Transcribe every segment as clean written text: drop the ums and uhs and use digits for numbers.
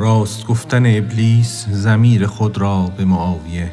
راست گفتن ابلیس ضمیر خود را به معاویه.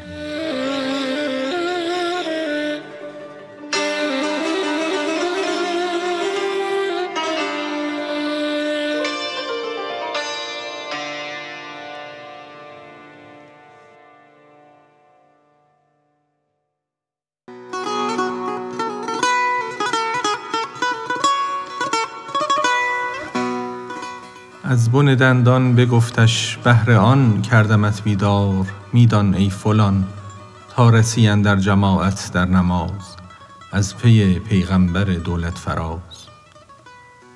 از بن دندان بگفتش بهر آن کردمت بیدار، میدان ای فلان تا رسی اندر جماعت در نماز، از پی پیغمبر دولت فراز.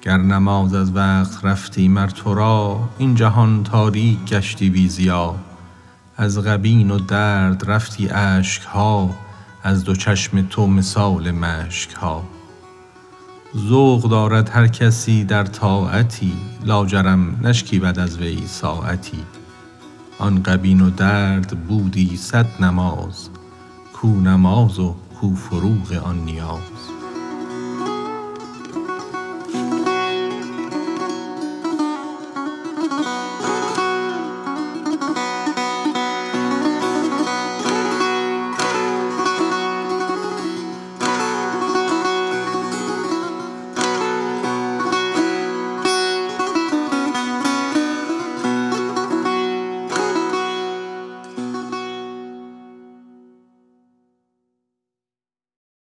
گر نماز از وقت رفتی مر تو را، این جهان تاریک گشتی بی ضیا، از غبین و درد رفتی اشک ها، از دو چشم تو مثال مشک ها. ذوق دارد هر کسی در طاعتی، لاجرم نشکیبد از وی ساعتی. آن غبین و درد بودی صد نماز، کو نماز و کو فروغ آن نیاز.